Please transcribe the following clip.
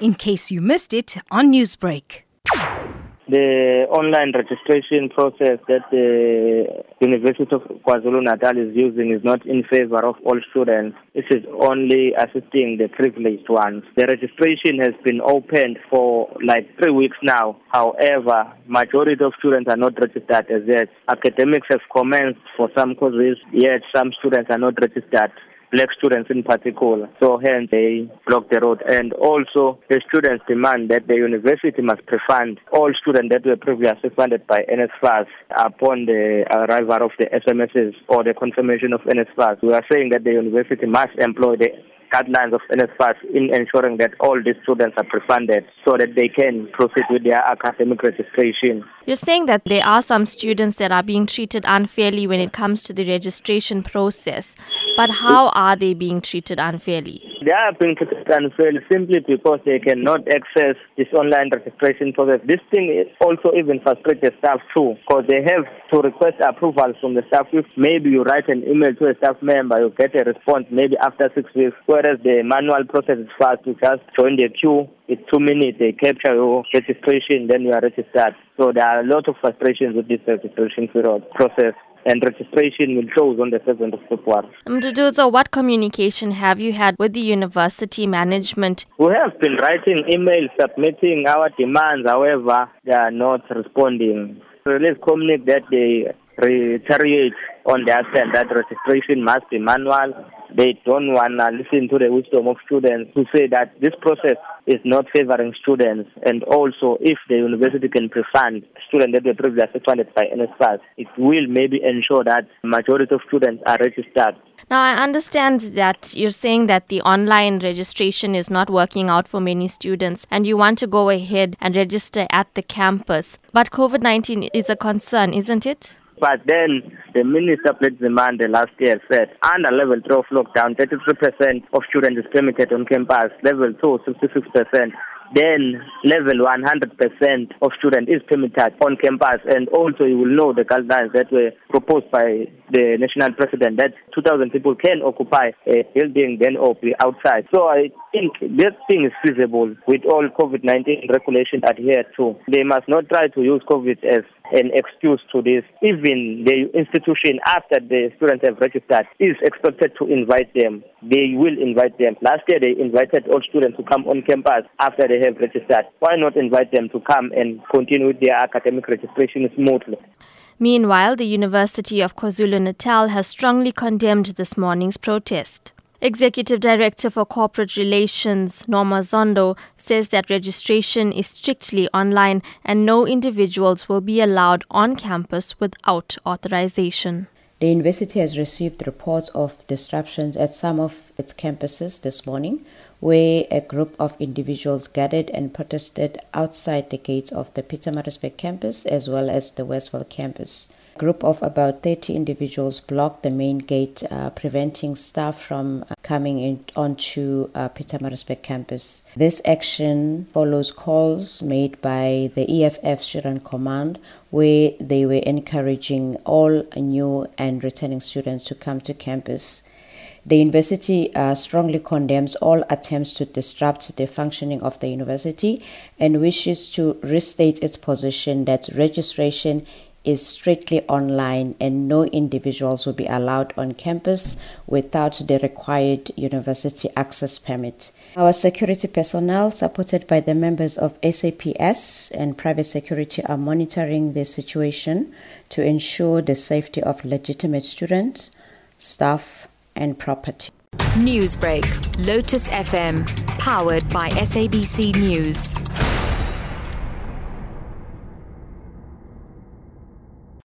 in case you missed it on Newsbreak. The online registration process that the University of KwaZulu-Natal is using is not in favor of all students. This is only assisting the privileged ones. The registration has been opened for like 3 weeks now. However, majority of students are not registered as yet. Academics have commenced for some courses, yet some students are not registered. Black students in particular, so hence they block the road. And also the students demand that the university must prefund all students that were previously funded by NSFAS upon the arrival of the SMSs or the confirmation of NSFAS. We are saying that the university must employ the guidelines of NSFAS in ensuring that all these students are prefunded so that they can proceed with their academic registration. You're saying that there are some students that are being treated unfairly when it comes to the registration process, but how are they being treated unfairly? They are being treated unfairly simply because they cannot access this online registration process. This thing is also even frustrates the staff too, because they have to request approval from the staff. If maybe you write an email to a staff member, you get a response maybe after 6 weeks. Whereas the manual process is fast, you just join the queue, it's 2 minutes, they capture your registration, then you are registered. So there are a lot of frustrations with this registration process, and registration will close on the 7th of February. Mduduzo, what communication have you had with the university management? We have been writing emails, submitting our demands, however, they are not responding. So let's communicate that they retaliate on the aspect that registration must be manual. They don't want to listen to the wisdom of students who say that this process is not favoring students. And also, if the university can prefund students that were previously funded by NSFAS, it will maybe ensure that majority of students are registered. Now, I understand that you're saying that the online registration is not working out for many students and you want to go ahead and register at the campus. But COVID-19 is a concern, isn't it? But then the Minister Pietermaritzburg last year said under level 3 of lockdown, 33% of students is permitted on campus, level 2, 66%. Then level 100% of students is permitted on campus. And also you will know the guidelines that were proposed by the national president that 2,000 people can occupy a building then or be outside. So I think this thing is feasible with all COVID-19 regulations adhered to. They must not try to use COVID as an excuse to this. Even the institution, after the students have registered, is expected to invite them. They will invite them. Last year they invited all students to come on campus after they have registered. Why not invite them to come and continue with their academic registration smoothly? Meanwhile, the University of KwaZulu-Natal has strongly condemned this morning's protest. Executive Director for Corporate Relations, Norma Zondo, says that registration is strictly online and no individuals will be allowed on campus without authorization. The university has received reports of disruptions at some of its campuses this morning, where a group of individuals gathered and protested outside the gates of the Pietermaritzburg campus as well as the Westville campus. A group of about 30 individuals blocked the main gate, preventing staff from coming in onto Pietermaritzburg campus. This action follows calls made by the EFF Student Command, where they were encouraging all new and returning students to come to campus. The university strongly condemns all attempts to disrupt the functioning of the university and wishes to restate its position that registration is strictly online and no individuals will be allowed on campus without the required university access permit. Our security personnel, supported by the members of SAPS and private security, are monitoring the situation to ensure the safety of legitimate students, staff and property. Newsbreak, Lotus FM, powered by SABC News.